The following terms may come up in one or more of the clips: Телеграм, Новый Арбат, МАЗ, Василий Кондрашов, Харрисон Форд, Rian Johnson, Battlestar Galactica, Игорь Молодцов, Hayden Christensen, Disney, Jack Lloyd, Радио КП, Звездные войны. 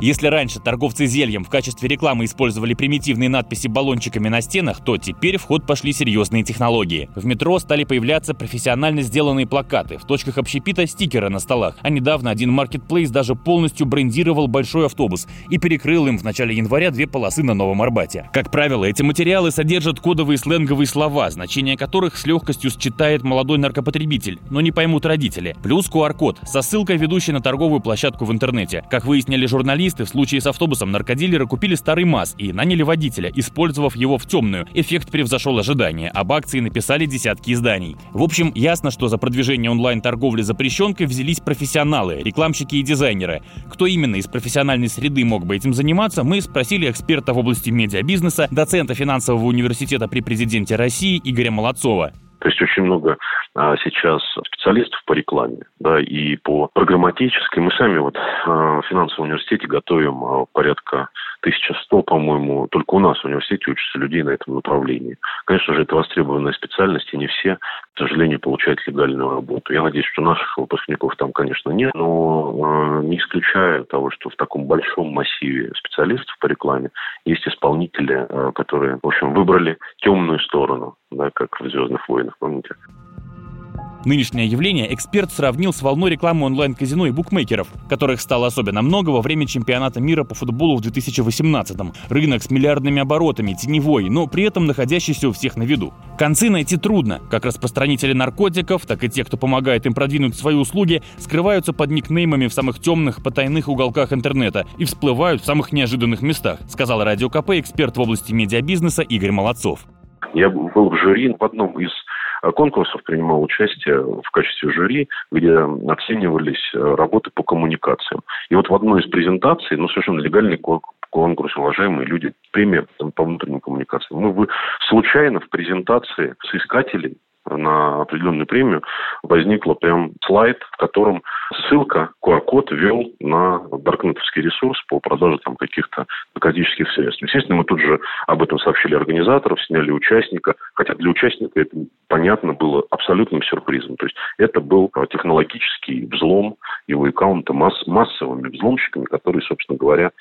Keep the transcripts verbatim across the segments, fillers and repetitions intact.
Если раньше торговцы зельем в качестве рекламы использовали примитивные надписи баллончиками на стенах, то теперь в ход пошли серьезные технологии. В метро стали появляться профессионально сделанные плакаты, в точках общепита стикеры на столах. А недавно один маркетплейс даже полностью брендировал большой автобус и перекрыл им в начале января две полосы на Новом Арбате. Как правило, эти материалы содержат кодовые сленговые слова, значения которых с легкостью считает молодой наркопотребитель, но не поймут родители. Плюс ку ар-код со ссылкой, ведущей на торговую площадку в интернете. Как выяснили журналисты, в случае с автобусом наркодилеры купили старый МАЗ и наняли водителя, использовав его в темную. Эффект превзошел ожидания. Об акции написали десятки изданий. В общем, ясно, что за продвижение онлайн-торговли запрещенкой взялись профессионалы, рекламщики и дизайнеры. Кто именно из профессиональной среды мог бы этим заниматься, мы спросили эксперта в области медиабизнеса, доцента финансового университета при президенте России Игоря Молодцова. То есть очень много а, сейчас специалистов по рекламе, да, и по программатической. Мы сами вот а, в финансовом университете готовим а, порядка тысяча сто, по-моему, только у нас в университете учатся людей на этом направлении. Конечно же, это востребованная специальность, и не все, к сожалению, получают легальную работу. Я надеюсь, что наших выпускников там, конечно, нет, но э, не исключая того, что в таком большом массиве специалистов по рекламе есть исполнители, э, которые, в общем, выбрали темную сторону, да, как в «Звездных войнах», помните? Нынешнее явление эксперт сравнил с волной рекламы онлайн-казино и букмекеров, которых стало особенно много во время чемпионата мира по футболу в две тысячи восемнадцатом. Рынок с миллиардными оборотами, теневой, но при этом находящийся у всех на виду. Концы найти трудно. Как распространители наркотиков, так и те, кто помогает им продвинуть свои услуги, скрываются под никнеймами в самых темных, потайных уголках интернета и всплывают в самых неожиданных местах, сказал Радио КП эксперт в области медиабизнеса Игорь Молодцов. Я был в жюри в одном из конкурсов, принимал участие в качестве жюри, где оценивались работы по коммуникациям. И вот в одной из презентаций, ну, совершенно легальный конкурс, уважаемые люди, премия по внутренним коммуникациям, мы вы случайно в презентации соискателей на определенную премию возникла прям слайд, в котором ссылка, ку ар-код вел на даркнетовский ресурс по продаже там каких-то наркотических средств. Естественно, мы тут же об этом сообщили организаторов, сняли участника, хотя для участника это, понятно, было абсолютным сюрпризом. То есть это был технологический взлом его аккаунта масс- массовыми взломщиками, которые, собственно говоря,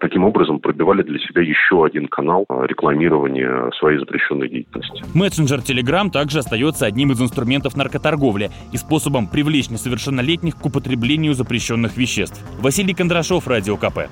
таким образом пробивали для себя еще один канал рекламирования своей запрещенной деятельности. Мессенджер Телеграм также остается одним из инструментов наркоторговли и способом привлечь несовершеннолетних к употреблению запрещенных веществ. Василий Кондрашов, Радио КП.